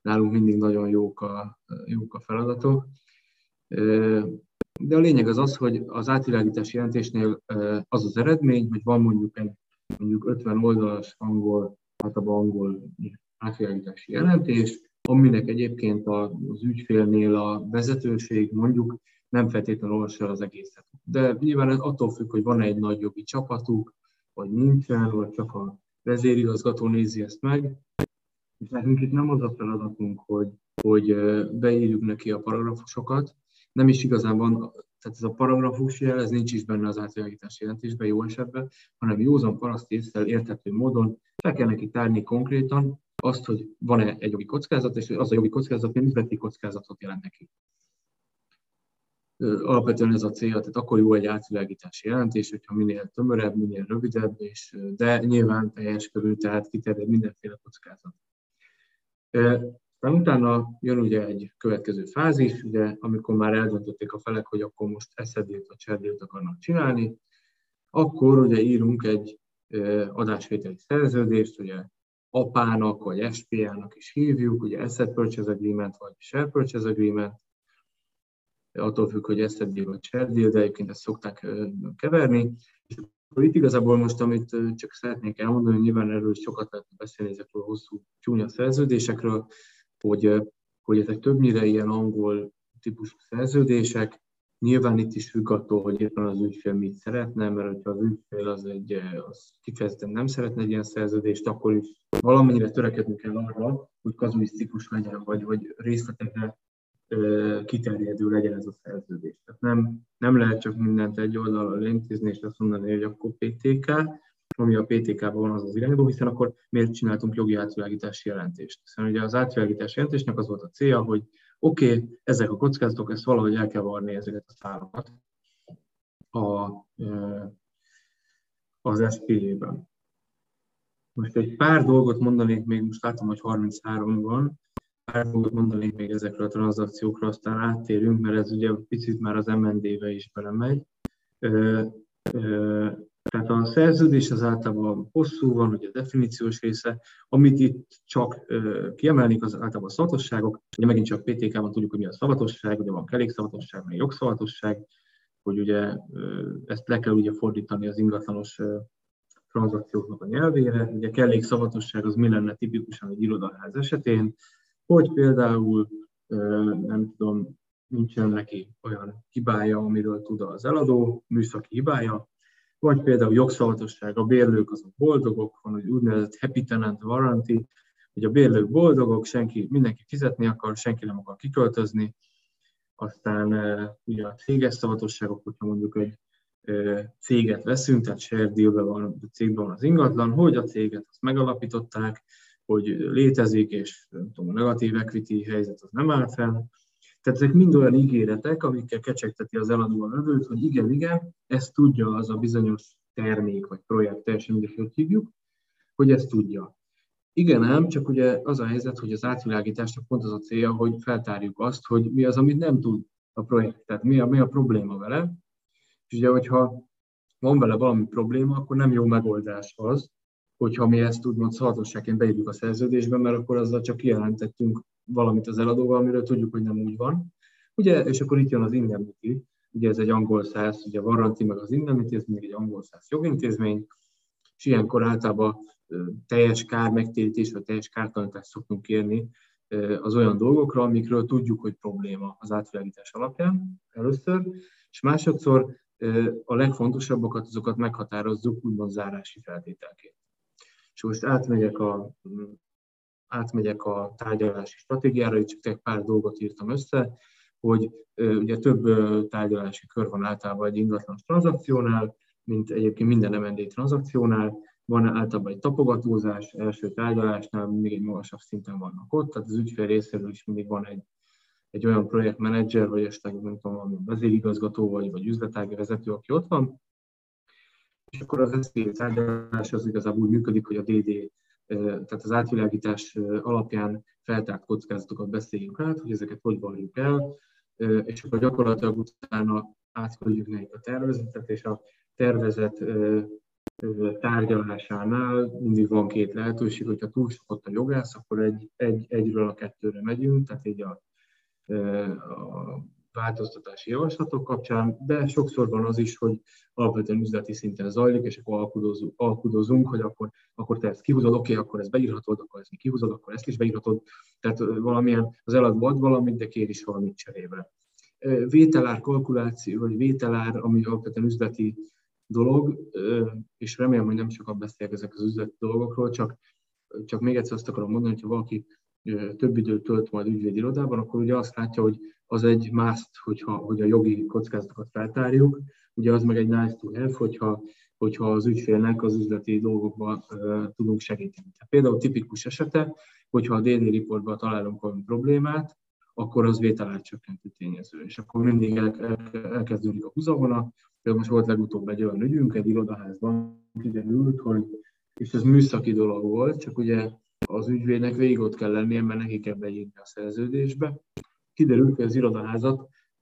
nálunk mindig nagyon jók a feladatok. De a lényeg az az, hogy az átvilágítási jelentésnél az az eredmény, hogy van mondjuk egy 50 oldalas angol, általában angol átvilágítási jelentés, aminek egyébként az ügyfélnél a vezetőség mondjuk nem feltétlenül olvassa az egészet. De nyilván attól függ, hogy van egy nagy jogi csapatuk, vagy nincsen, vagy csak a vezérigazgató nézi ezt meg. És nekünk itt nem az a feladatunk, hogy beírjuk neki a paragrafusokat, nem is igazán van, tehát ez a paragrafus jel, ez nincs is benne az átvilágítási jelentésben jó esetben, hanem józan paraszti észszel érthető módon fel kell neki tárni konkrétan azt, hogy van-e egy jogi kockázat, és az a jogi kockázat, mint üzleti kockázatot jelent neki. Alapvetően ez a célja, tehát akkor jó egy átvilágítási jelentés, hogyha minél tömörebb, minél rövidebb, de nyilván teljes körül, tehát kiterjed mindenféle kockázat. Utána jön ugye egy következő fázis, ugye, amikor már eldöntötték a felek, hogy akkor most eszedét vagy cserdét akarnak csinálni, akkor ugye írunk egy adásvételi szerződést, ugye apának vagy SPA-nak is hívjuk, ugye Asset Purchase Agreement vagy Share Purchase Agreement, attól függ, hogy SZPJ vagy SZPJ, de egyébként ezt szokták keverni. És itt igazából most, amit csak szeretnék elmondani, hogy nyilván erről sokat lehet beszélni ezekről a hosszú csúnya szerződésekről, hogy ezek többnyire ilyen angol típusú szerződések. Nyilván itt is függ attól, hogy éppen az ügyfél mit szeretne, mert ha az ügyfél az kifejezetten nem szeretne egy ilyen szerződést, akkor is valamennyire törekednünk kell arra, hogy kazuisztikus legyen, vagy részletekre kiterjedő legyen ez a szerződés. Tehát nem lehet csak mindent egy oldalról intézni, és azt mondani, hogy akkor PtK, ami a PtK-ban van, az az irányadó, hiszen akkor miért csináltunk jogi átvilágítási jelentést? Hiszen ugye az átvilágítási jelentésnek az volt a célja, hogy oké, ezek a kockázatok, ezt valahogy el kell varni ezeket a számokat az SZPJ-ben. Most egy pár dolgot mondanék még, most látom, hogy 33 van, mondanék még ezekről a tranzakciókra, aztán áttérünk, mert ez ugye picit már az M&D-be is belemegy. Tehát a szerződés az általában hosszú van, ugye a definíciós része, amit itt csak kiemelnék, az általában a szavatosságok, ugye megint csak PtK-ban tudjuk, hogy mi a szavatosság, ugye van kelékszavatosság, meg jogszavatosság, hogy ugye ezt le kell ugye fordítani az ingatlanos tranzakcióknak a nyelvére, ugye kelékszavatosság az mi lenne tipikusan egy irodaház esetén, hogy például, nem tudom, nincsen neki olyan hibája, amiről tud az eladó, műszaki hibája, vagy például jogszavatosság, a bérlők azok boldogok, van egy úgynevezett happy tenant warranty, hogy a bérlők boldogok, mindenki fizetni akar, senki nem akar kiköltözni, aztán ugye a céges szavatosságok, hogyha mondjuk egy céget veszünk, tehát share deal-ben van, a cégben van az ingatlan, hogy a céget azt megalapították, hogy létezik, és nem tudom, a negatív equity helyzet az nem áll fel. Tehát ezek mind olyan ígéretek, amikkel kecsegteti az eladó a levőt, hogy igen, ezt tudja az a bizonyos termék vagy projekt, teljesen mindegy, hogy hívjuk, hogy ezt tudja. Igen ám, csak ugye az a helyzet, hogy az átvilágításnak pont az a célja, hogy feltárjuk azt, hogy mi az, amit nem tud a projekt, tehát mi a probléma vele. És ugye, hogyha van vele valami probléma, akkor nem jó megoldás az, hogyha mi ezt úgymond hatóságként beírjuk a szerződésben, mert akkor azzal csak kijelentettünk valamit az eladóval, amiről tudjuk, hogy nem úgy van. Ugye, és akkor itt jön az indemnity, ugye ez egy angol száz, ugye a warranty meg az indemnity, ez mindig egy angol száz jogintézmény, és ilyenkor általában teljes kár megtérítés, vagy teljes kártalanítást szoktunk kérni az olyan dolgokra, amikről tudjuk, hogy probléma az átvilágítás alapján először, és másodszor a legfontosabbakat, azokat meghatározzuk úgymond zárási feltételként. És most átmegyek a tárgyalási stratégiára, itt csak pár dolgot írtam össze, hogy ugye több tárgyalási kör van általában egy ingatlan tranzakciónál, mint egyébként minden M&D tranzakciónál, van általában egy tapogatózás, első tárgyalásnál mindig egy magasabb szinten vannak ott, tehát az ügyfél részéről is mindig van egy olyan projektmenedzser, vagy esetleg nem tudom, vezérigazgató, vagy üzletági vezető, aki ott van. És akkor az SZPJ tárgyalás az igazából úgy működik, hogy a DD, tehát az átvilágítás alapján feltárt kockázatokat beszéljünk át, hogy ezeket hogy valljuk el, és akkor gyakorlatilag utána átküldjük nekik a tervezetet, és a tervezet tárgyalásánál mindig van két lehetőség, hogyha túlsokott a jogász, akkor egyről a kettőre megyünk, tehát így a változtatási javaslatok kapcsán, de sokszor van az is, hogy alapvetően üzleti szinten zajlik, és akkor alkudozunk, hogy akkor te ezt kihúzod, oké, akkor ezt beírhatod, akkor ezt kihúzod, akkor ezt is beírhatod, tehát valamilyen az eladó ad valamit, de kér is valamit cserébe. Vételár kalkuláció, vagy vételár, ami alapvetően üzleti dolog, és remélem, hogy nem sokat beszélek ezek az üzleti dolgokról, csak még egyszer azt akarom mondani, hogyha valaki több időt tölt majd ügyvédirodában, akkor ugye azt látja, hogy az egy must, hogy a jogi kockázatokat feltárjuk, ugye az meg egy nice to have, hogyha az ügyfélnek az üzleti dolgokban tudunk segíteni. Tehát például tipikus esete, hogyha a DD reportban találunk olyan problémát, akkor az vételárcsökkentő tényező, és akkor mindig elkezdődik a húzavona. Most volt legutóbb egy olyan ügyünk, egy irodaházban kiderült, és ez műszaki dolog volt, csak ugye az ügyvédnek végig ott kell lennie, mert neki kell beírni a szerződésbe. Kiderült, hogy az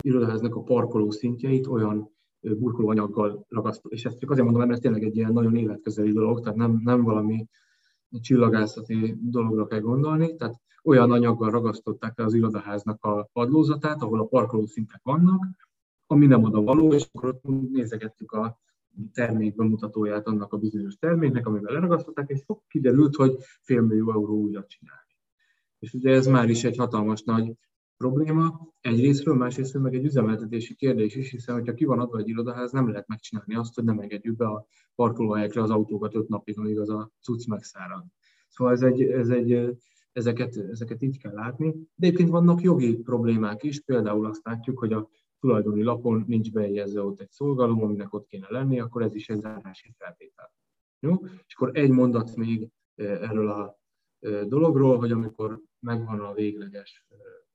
irodaháznak a parkoló szintjeit olyan burkolóanyaggal ragasztott. És ezt csak azért mondom, mert tényleg egy ilyen nagyon életközeli dolog, tehát nem valami csillagászati dologra kell gondolni. Tehát olyan anyaggal ragasztották le az irodaháznak a padlózatát, ahol a parkoló szintek vannak, ami nem oda való, és akkor ott nézegettük a termék bemutatóját annak a bizonyos terméknek, amivel leragasztották, és kiderült, hogy €5 millió újra csinálni. És ugye ez már is egy hatalmas nagy probléma, egyrésztről, másrésztről meg egy üzemeltetési kérdés is, hiszen hogyha ki van adva egy irodaház, nem lehet megcsinálni azt, hogy nem engedjük be a parkolóhelyekre az autókat 5 napig, amíg az a cucc megszárad. Szóval ezeket így kell látni. De egyébként vannak jogi problémák is, például azt látjuk, hogy a tulajdoni lapon nincs bejegyezve ott egy szolgalom, aminek ott kéne lenni, akkor ez is egy zárási feltétel. Jó? És akkor egy mondat még erről a dologról, hogy amikor megvan a végleges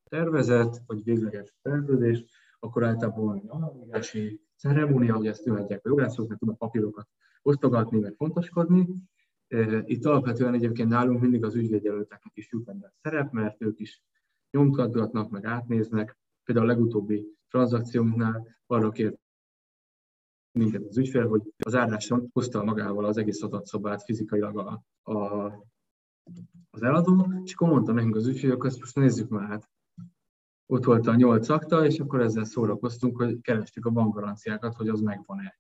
tervezet, vagy végleges szerződés, akkor általában van egy aláírási ceremónia, hogy ezt tűnhetják a jogászok, mert tudnak papírokat osztogatni, meg fontoskodni. Itt alapvetően egyébként nálunk mindig az ügyvédjelölteknek is jut a szerep, mert ők is nyomtatgatnak, meg átnéznek. Például a legutóbbi tranzakciónknál arra kért minket az ügyfél, hogy az záráson hozta magával az egész adatszobát fizikailag az eladó, és akkor mondta nekünk az ügyfél, hogy ezt most nézzük már át. Ott volt a 8 akta, és akkor ezzel szórakoztunk, hogy kerestük a bankgaranciákat, hogy az megvan-e.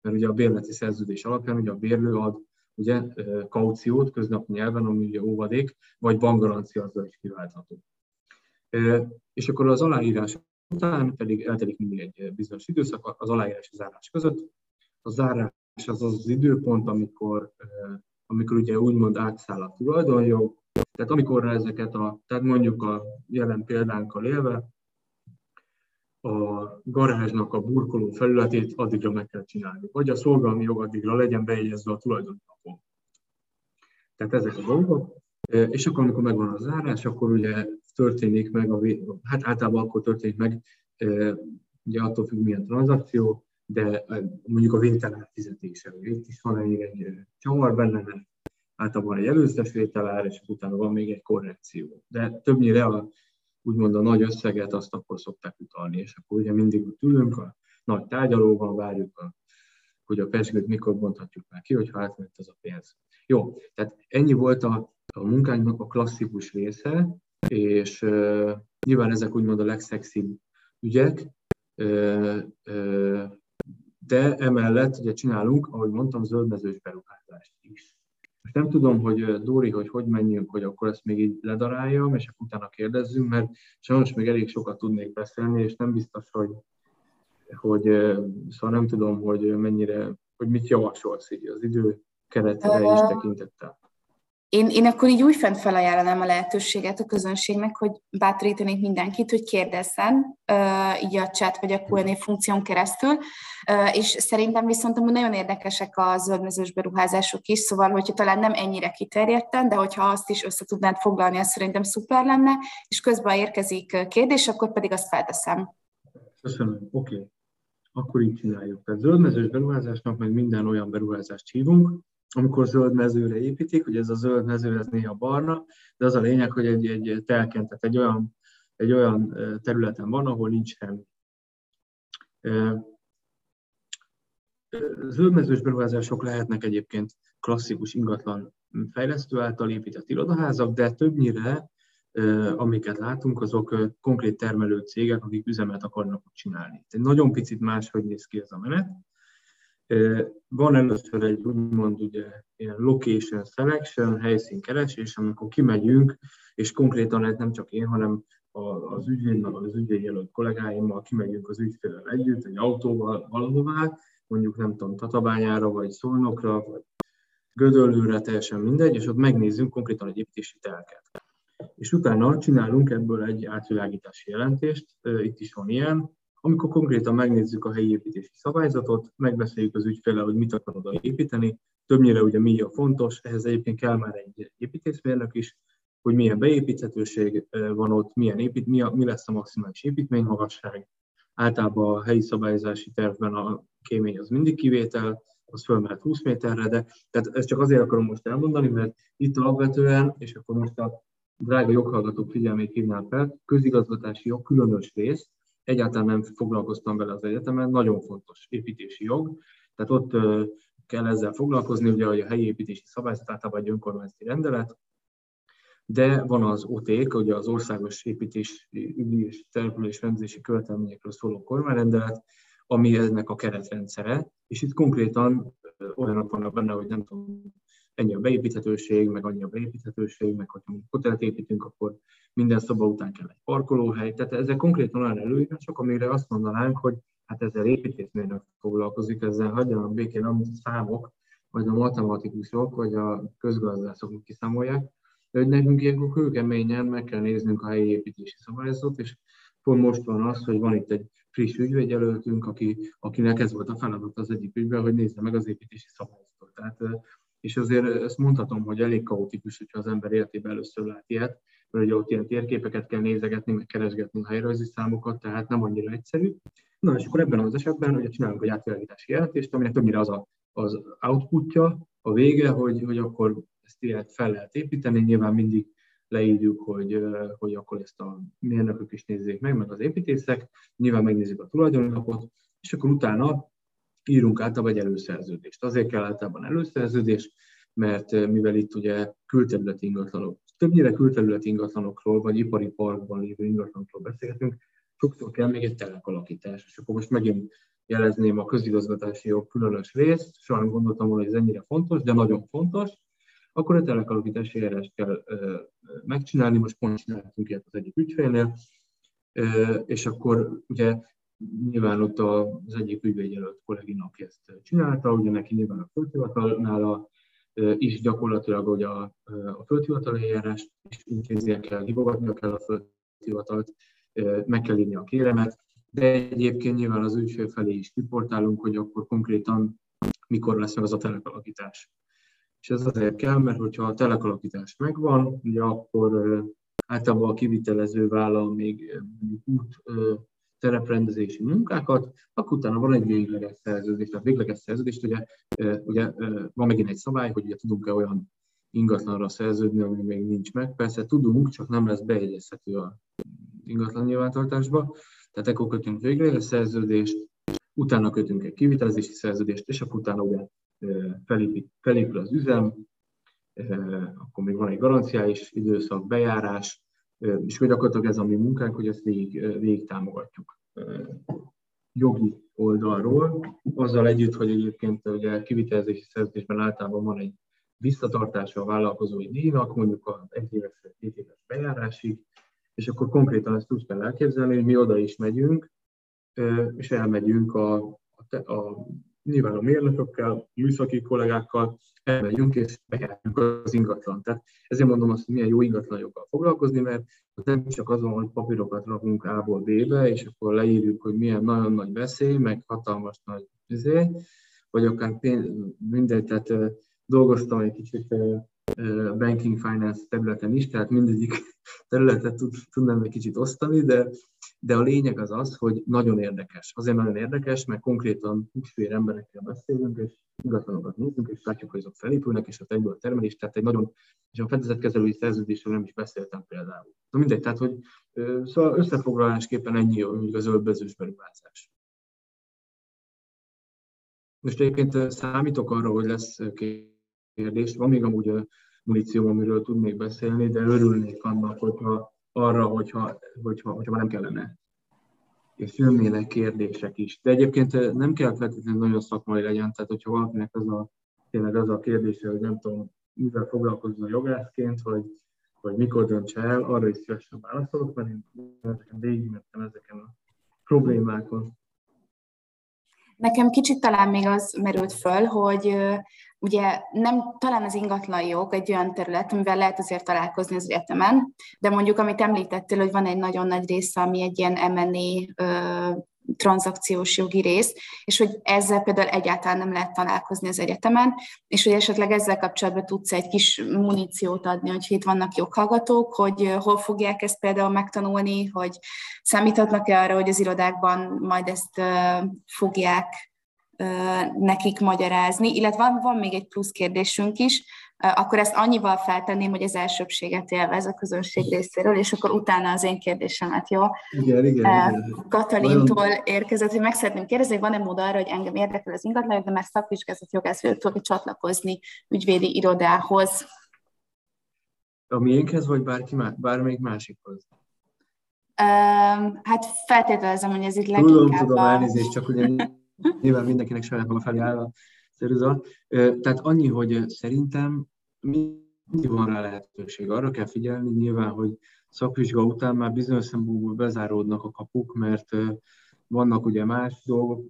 Mert ugye a bérleti szerződés alapján ugye a bérlő ad ugye, kauciót köznapi nyelven, ami ugye óvadék, vagy bankgarancia azzal is kiváltható. És akkor az aláírás után pedig eltelik mindig egy bizonyos időszak az aláírás és zárás között. A zárás az az időpont, amikor ugye úgymond átszáll a tulajdonjog. Tehát amikor ezeket tehát mondjuk a jelen példánkkal élve, a garázsnak a burkoló felületét addigra meg kell csinálni, vagy a szolgalmi jog addigra legyen bejegyezve a tulajdonlapon. Tehát ezek a dolgok. És akkor, amikor megvan a zárás, akkor ugye történik meg, hát általában akkor történik meg, ugye attól függ milyen tranzakció, de mondjuk a vételár fizetése. Itt is van még egy csavar benne, általában egy előztes vételár, és utána van még egy korrekció. De többnyire úgymond a nagy összeget azt akkor szokták utalni, és akkor ugye mindig ott ülünk a nagy tárgyalóban, várjuk, hogy a pezsgőt mikor bonthatjuk már ki, hogyha átment ez a pénz. Jó, tehát ennyi volt a munkánknak a klasszikus része, és nyilván ezek úgymond a legszexibb ügyek, de emellett ugye csinálunk, ahogy mondtam, zöldmezős beruházást is. Most nem tudom, hogy Dóri, hogy menjünk, hogy akkor ezt még így ledaráljam, és akkor utána kérdezzünk, mert sajnos még elég sokat tudnék beszélni, és nem biztos, hogy szóval nem tudom, hogy mennyire, hogy mit javasolsz így az idő keretre is tekintettel. Én akkor így újfent felajánlanám a lehetőséget a közönségnek, hogy bátorítanék mindenkit, hogy kérdezzen így a chat vagy a Q&A funkción keresztül, és szerintem viszont amúgy nagyon érdekesek a zöldmezős beruházások is, szóval hogyha talán nem ennyire kiterjedten, de hogyha azt is össze tudnád foglalni, az szerintem szuper lenne, és közben érkezik kérdés, akkor pedig azt felteszem. Köszönöm, oké. Akkor így csináljuk. Tehát zöldmezős beruházásnak meg minden olyan beruházást hívunk, amikor zöld mezőre építik, ugye ez a zöld mező, ez néha barna, de az a lényeg, hogy egy telken, tehát egy olyan területen van, ahol nincs semmi. Zöldmezős beruházások lehetnek egyébként klasszikus ingatlan fejlesztő által épített irodaházak, de többnyire, amiket látunk, azok konkrét termelő cégek, akik üzemet akarnak csinálni. Tehát nagyon picit máshogy néz ki ez a menet. Van először egy úgymond ugye, ilyen location selection, helyszínkeresés, amikor kimegyünk, és konkrétan ez nem csak én, hanem az ügyvéddel, az ügyvédjelölt kollégáimmal kimegyünk az ügyféllel együtt, egy autóval valahová, mondjuk nem tudom, Tatabányára, vagy Szolnokra, vagy Gödöllőre, teljesen mindegy, és ott megnézzünk konkrétan egy építési telket. És utána csinálunk ebből egy átvilágítási jelentést, itt is van ilyen, amikor konkrétan megnézzük a helyi építési szabályzatot, megbeszéljük az ügyféllel, hogy mit akar oda építeni, többnyire ugye mi a fontos, ehhez egyébként kell már egy építészmérnök is, hogy milyen beépíthetőség van ott, mi lesz a maximális építménymagasság. Általában a helyi szabályozási tervben a kémény az mindig kivétel, az fölmehet 20 méterre, de tehát ezt csak azért akarom most elmondani, mert itt alapvetően, és akkor most a drága joghallgatók figyelmét hívnám fel, közigazgatási jog különös rész, egyáltalán nem foglalkoztam vele az egyetemen, nagyon fontos építési jog, tehát ott kell ezzel foglalkozni, ugye, hogy a helyi építési szabályzat általában egy önkormányzati rendelet, de van az OTK, ugye az Országos Építési Ügyi és Település Rendezési Követelményekről szóló kormányrendelet, ami ennek a keretrendszere, és itt konkrétan olyanok vannak benne, hogy nem tudom, ennyi a beépíthetőség, meg annyi a beépíthetőség, meg hogyha hotelt építünk, akkor minden szoba után kell egy parkolóhely. Tehát ezek konkrétan olyan előírások, amire azt mondanánk, hogy hát ezzel építészmérnök foglalkozik, ezzel hagyjanak békén, amit számok, vagy a matematikusok, vagy a közgazdászok kiszámolják. De hogy nekünk ilyenkor kőkeményen meg kell néznünk a helyi építési szabályzatot, és pont most van az, hogy van itt egy friss ügyvédjelöltünk, akinek ez volt a feladat az egyik ügyben, hogy nézze meg az építési szabályzatot. És azért ezt mondhatom, hogy elég kaotikus, hogyha az ember életében először lát ilyet, mert ugye ott ilyen térképeket kell nézegetni, meg keresgetni a helyrajzi számokat, tehát nem annyira egyszerű. Na, és akkor ebben az esetben ugye csinálunk egy átvilágítási jelentést, aminek többnyire az az outputja, a vége, hogy akkor ezt ilyet fel lehet építeni, nyilván mindig leírjuk, hogy akkor ezt a mérnökök is nézzék meg az építészek, nyilván megnézzük a tulajdonlapot, és akkor utána írunk általában egy előszerződést. Azért kell általában előszerződés, mert mivel itt ugye külterületi ingatlanok, többnyire külterületi ingatlanokról, vagy ipari parkban lévő ingatlanokról beszélhetünk, sokszor kell még egy telekalakítás. És akkor most megint jelezném a közigazgatási jog különös részt, soha nem gondoltam volna, hogy ez ennyire fontos, de nagyon fontos. Akkor a telekalakítási eljárást kell megcsinálni, most pont csináltunk ilyet az egyik ügyfélnél, és akkor ugye nyilván ott az egyik ügyvédjelölt kolléginak ezt csinálta, ugye neki nyilván a földhivatalnál is gyakorlatilag ugye a földhivatali eljárás is intéznie kell, hívogatnia kell a földhivatalt, meg kell írni a kéremet, de egyébként nyilván az ügyfél felé is riportálunk, hogy akkor konkrétan mikor lesz meg az a telekalakítás. És ez azért kell, mert hogyha a telekalakítás megvan, ugye akkor általában a kivitelező vállal még út, tereprendezési munkákat, akkor utána van egy végleges szerződés. Tehát végleges szerződést ugye van megint egy szabály, hogy ugye tudunk-e olyan ingatlanra szerződni, ami még nincs meg. Persze tudunk, csak nem lesz bejegyezhető az ingatlan nyilvántartásba. Tehát akkor kötünk végleges szerződést, utána kötünk egy kivitelezési szerződést, és akkor utána ugye felépül az üzem, akkor még van egy garanciális időszak, bejárás, és gyakorlatilag ez a mi munkánk, hogy ezt végig támogatjuk jogi oldalról, azzal együtt, hogy egyébként ugye kivitelezési szerződésben általában van egy visszatartása a vállalkozói díjnak, mondjuk az 1 éves, 2 éves bejárásig, és akkor konkrétan ezt úgy kell elképzelni, hogy mi oda is megyünk, és elmegyünk nyilván a mérnökökkel, műszaki kollégákkal, elmegyünk és bejárjuk az ingatlan. Tehát ezért mondom azt, hogy milyen jó ingatlanjokkal foglalkozni, mert nem csak azon, hogy papírokat rakunk A-ból B-be, és akkor leírjuk, hogy milyen nagyon nagy veszély, meg hatalmas nagy vizé, vagy akár mindegy, tehát dolgoztam egy kicsit banking finance területen is, tehát mindegyik területet tudnám egy kicsit osztani, de a lényeg az az, hogy nagyon érdekes. Azért nagyon érdekes, mert konkrétan húsfér emberekkel beszélünk, és ingatlanokat nézünk, és látjuk, hogy azok felépülnek, és ott egyből a termelés, tehát egy nagyon, és a fedezetkezelői szerződésről nem is beszéltem például. Na mindegy, tehát hogy szóval összefoglalásképpen ennyi, hogy a zöldbezős beruházás. Most egyébként számítok arra, hogy lesz kérdés. Van még amúgy a muníció, amiről tudnék beszélni, de örülnék annak, hogyha nem kellene. És jönnének kérdések is. De egyébként nem kell feltétlenül nagyon szakmai legyen, tehát hogyha valakinek az a kérdése, hogy nem tudom, mivel foglalkozzon jogászként, vagy mikor dönts el, arra is szívesen válaszolok, mert én végigmentem ezeken a problémákon. Nekem kicsit talán még az merült föl, hogy ugye nem, talán az ingatlanjog egy olyan terület, amivel lehet azért találkozni az egyetemen, de mondjuk, amit említettél, hogy van egy nagyon nagy része, ami egy ilyen M&D tranzakciós jogi rész, és hogy ezzel például egyáltalán nem lehet találkozni az egyetemen, és hogy esetleg ezzel kapcsolatban tudsz egy kis muníciót adni, hogy itt vannak joghallgatók, hogy hol fogják ezt például megtanulni, hogy számíthatnak-e arra, hogy az irodákban majd ezt fogják nekik magyarázni, illetve van még egy plusz kérdésünk is, akkor ezt annyival feltenném, hogy az elsőbbséget élvez a közönség részéről, és akkor utána az én kérdésemet, jó? Igen. Katalintól érkezett, hogy meg szeretném kérdezni, van-e mód arra, hogy engem érdekel az ingatlanjog, de már szakvizsgázott jogász tudok csatlakozni ügyvédi irodához. A miénkhez, vagy bármelyik másikhoz? Hát feltételezem, hogy ez itt leginkább... Tudom, elnézést, csak ugye nyilván mindenkinek saját maga felé áll a szerűza. Tehát annyi, hogy szerintem mindig van rá lehetőség. Arra kell figyelni nyilván, hogy szakvizsga után már bizonyos szempontból bezáródnak a kapuk, mert vannak ugye más dolgok,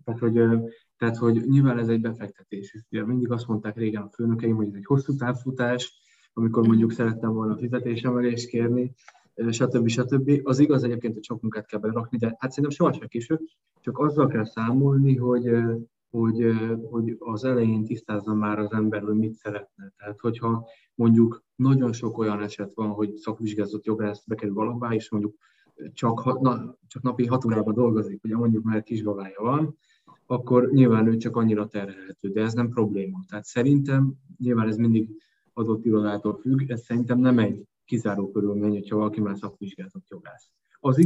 tehát hogy nyilván ez egy befektetés. Ugye mindig azt mondták régen a főnökeim, hogy ez egy hosszú távfutás, amikor mondjuk szerettem volna fizetésemelést kérni, stb. Az igaz egyébként, hogy sok munkát kell berakni, de hát szerintem sohasem később, csak azzal kell számolni, hogy az elején tisztázza már az ember, hogy mit szeretne. Tehát, hogyha mondjuk nagyon sok olyan eset van, hogy szakvizsgázott jogász bekerül valahová, és mondjuk csak napi 6 órában dolgozik, ugye mondjuk már kisgavája van, akkor nyilván ő csak annyira terhelhető, de ez nem probléma. Tehát szerintem, nyilván ez mindig adott irodától függ, ez szerintem nem egy kizáró körülmény, hogyha valaki már szakvizsgázott jogász. Az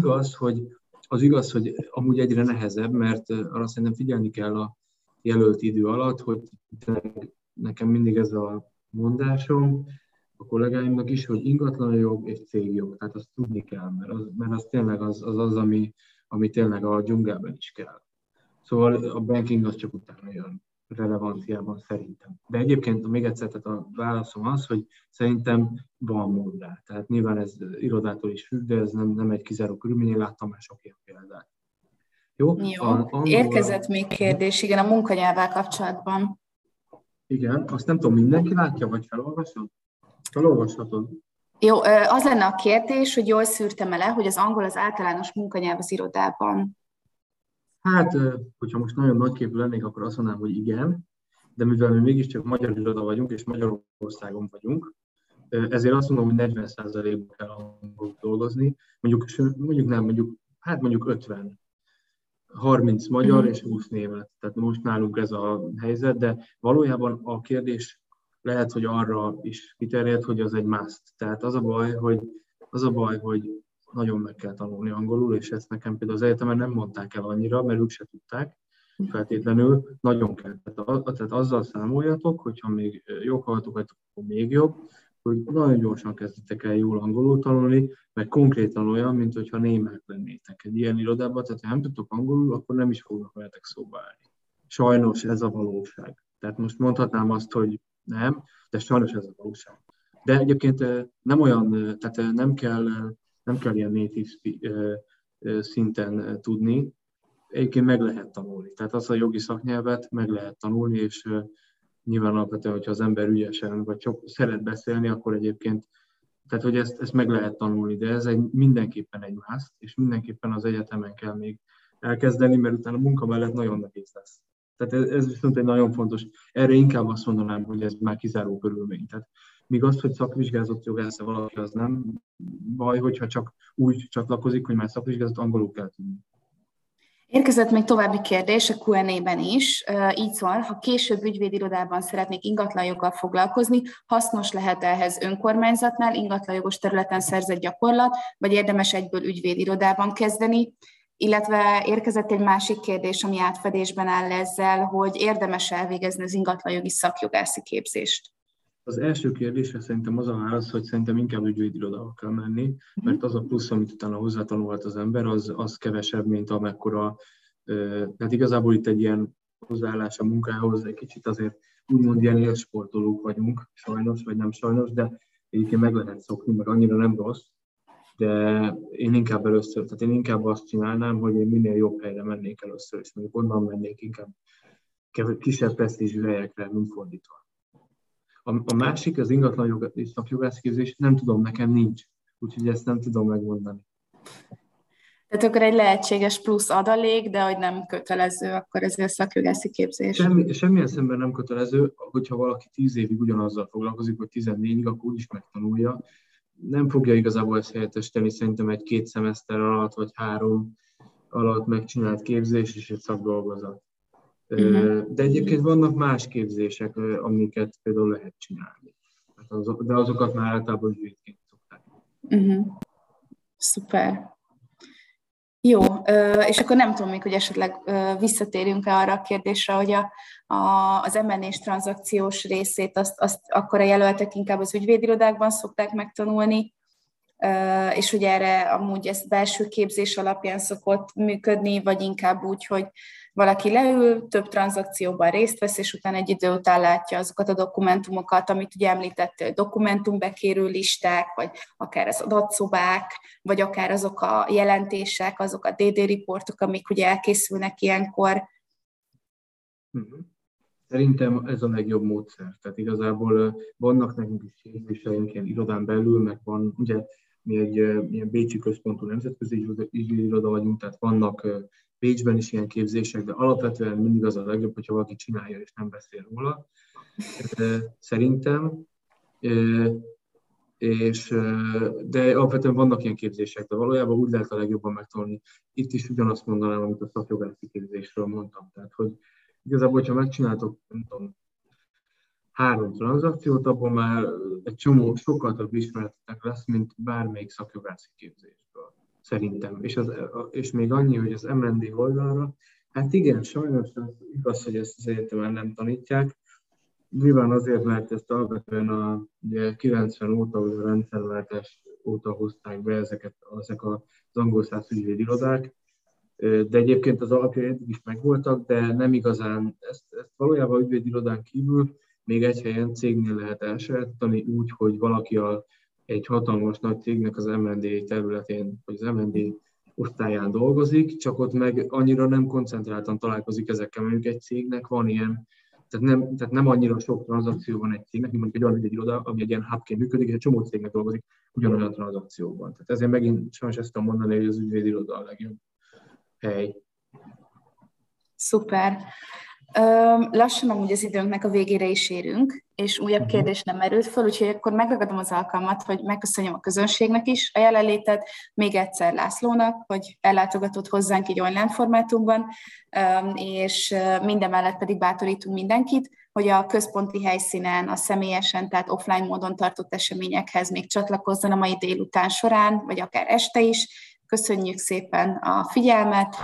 igaz, hogy amúgy egyre nehezebb, mert arra szerintem figyelni kell a jelölt idő alatt, hogy nekem mindig ez a mondásom, a kollégáimnak is, hogy ingatlanjog és cégjog, tehát azt tudni kell, mert az tényleg az ami tényleg a dzsungában is kell. Szóval a banking az csak utána jön relevanciában szerintem. De egyébként még egyszer, tehát a válaszom az, hogy szerintem van mód rá. Tehát nyilván ez irodától is függ, de ez nem egy kizáró körülmény, láttam már sok ilyen példát. Jó. Érkezett még kérdés, igen, a munkanyelvvel kapcsolatban. Igen, azt nem tudom, mindenki látja, vagy felolvasod? Felolvashatod. Jó, az lenne a kérdés, hogy jól szűrtem le, hogy az angol az általános munkanyelv az irodában. Hát, hogyha most nagyon nagyképű lennék, akkor azt mondanám, hogy igen, de mivel mi mégiscsak magyar iroda vagyunk, és Magyarországon vagyunk, ezért azt mondom, hogy 40%-ban kell angolul dolgozni, mondjuk 50. 30 magyar és 20 német. Tehát most nálunk ez a helyzet, de valójában a kérdés lehet, hogy arra is kiterjed, hogy az egy must. Tehát az a baj, hogy nagyon meg kell tanulni angolul, és ezt nekem például az egyetemen nem mondták el annyira, mert ők se tudták, feltétlenül nagyon kell. Tehát azzal számoljatok, hogyha még jók hallgatok, akkor még jobb, hogy nagyon gyorsan kezdtek el jól angolul tanulni, mert konkrétan olyan, mint hogyha némák lennétek egy ilyen irodában, tehát ha nem tudtok angolul, akkor nem is fognak veletek szóba állni. Sajnos ez a valóság. Tehát most mondhatnám azt, hogy nem, de sajnos ez a valóság. De egyébként nem olyan, tehát nem kell ilyen native szinten tudni, egyébként meg lehet tanulni. Tehát azt a jogi szaknyelvet meg lehet tanulni, és nyilván alapvetően, hogyha az ember ügyesen, vagy csak szeret beszélni, akkor egyébként, tehát hogy ezt meg lehet tanulni, de ez mindenképpen egy mászt, és mindenképpen az egyetemen kell még elkezdeni, mert utána a munka mellett nagyon nehéz lesz. Tehát ez viszont egy nagyon fontos, erre inkább azt mondanám, hogy ez már kizáró körülmény. Tehát míg az, hogy szakvizsgázott jogász valaki, az nem baj, hogyha csak úgy csatlakozik, hogy már szakvizsgázott angolul kell tudni. Érkezett még további kérdés a Q&A-ben is. Így szól, ha később ügyvédirodában szeretnék ingatlanjoggal foglalkozni, hasznos lehet ehhez önkormányzatnál ingatlanjogos területen szerzett gyakorlat, vagy érdemes egyből ügyvédirodában kezdeni? Illetve érkezett egy másik kérdés, ami átfedésben áll ezzel, hogy érdemes elvégezni az ingatlanjogi szakjogászi képzést? Az első kérdésre szerintem az a válasz, hogy szerintem inkább ügyvédirodába kell menni, mert az a plusz, amit utána hozzátanulhat az ember, az kevesebb, mint amekkora. Tehát igazából itt egy ilyen hozzáállás a munkához, egy kicsit azért úgymond ilyen élsportolók vagyunk, sajnos vagy nem sajnos, de egyébként meg lehet szokni, mert annyira nem rossz. De én inkább először, tehát én inkább azt csinálnám, hogy én minél jobb helyre mennék először, és mondjuk onnan mennék inkább kisebb presztízsű helyekre, mint fordítva. A másik, az ingatlan szakjogász képzés, nem tudom, nekem nincs, úgyhogy ezt nem tudom megmondani. Tehát akkor egy lehetséges plusz adalék, de hogy nem kötelező, akkor ez a szakjogászi képzés. Semmilyen szemben nem kötelező, hogyha valaki 10 évig ugyanazzal foglalkozik, vagy 14-ig, akkor úgyis megtanulja. Nem fogja igazából ezt helyettesíteni, szerintem egy 2 szemeszter alatt, vagy 3 alatt megcsinált képzés és egy szakdolgozat. De egyébként vannak más képzések, amiket például lehet csinálni. De azokat már általában ügyvédként szokták. Szuper. Jó, és akkor nem tudom még, hogy esetleg visszatérjünk-e arra a kérdésre, hogy az M&D-s tranzakciós részét azt akkor a jelöltek inkább az ügyvédirodákban szokták megtanulni, és hogy erre amúgy ez belső képzés alapján szokott működni, vagy inkább úgy, hogy valaki leül, több tranzakcióban részt vesz, és utána egy idő után látja azokat a dokumentumokat, amit ugye említett, dokumentumbekérő listák, vagy akár az adatszobák, vagy akár azok a jelentések, azok a DD riportok, amik ugye elkészülnek ilyenkor. Szerintem ez a legjobb módszer. Tehát igazából vannak nekünk is képzéseink ilyen irodán belül, meg van, ugye mi egy ilyen bécsi központú nemzetközi iroda vagyunk, tehát vannak Bécsben is ilyen képzések, de alapvetően mindig az a legjobb, hogyha valaki csinálja és nem beszél róla, szerintem. De alapvetően vannak ilyen képzések, de valójában úgy lehet a legjobban megtanulni. Itt is ugyanazt mondanám, amit a szakjogászi képzésről mondtam. Tehát, hogy igazából, hogyha megcsináltok, nem tudom, 3 tranzakciót, abban már egy csomó, sokkal több ismeretetek lesz, mint bármelyik szakjogászi képzésből. Szerintem. És még annyi, hogy az M&D oldalra, hát igen, sajnos igaz, hogy ezt az egyetemen nem tanítják. Nyilván azért, mert ezt alapvetően a ugye 90 óta, vagy a rendszerváltás óta hozták be ezek az angolszász ügyvédirodák, de egyébként az alapjai eddig is megvoltak, de nem igazán, ezt valójában ügyvédirodán kívül még egy helyen cégnél lehet elsajátítani úgy, hogy valaki egy hatalmas nagy cégnek az M&D területén, vagy az M&D osztályán dolgozik, csak ott meg annyira nem koncentráltan találkozik ezekkel, mert egy cégnek van ilyen, tehát nem annyira sok tranzakció van egy cégnek, mint mondjuk egy olyan ügyvédiroda, ami egy ilyen hubként működik, és egy csomó cégnek dolgozik ugyanolyan tranzakcióban. Tehát ezért megint sajnos ezt tudom mondani, hogy az ügyvédiroda a legjobb hely. Szuper. Lassan amúgy az időnknek a végére is érünk, és újabb kérdés nem merült föl, úgyhogy akkor megragadom az alkalmat, hogy megköszönjem a közönségnek is a jelenlétet, még egyszer Lászlónak, hogy ellátogatott hozzánk így online formátumban, és mindemellett pedig bátorítunk mindenkit, hogy a központi helyszínen, a személyesen, tehát offline módon tartott eseményekhez még csatlakozzon a mai délután során, vagy akár este is. Köszönjük szépen a figyelmet!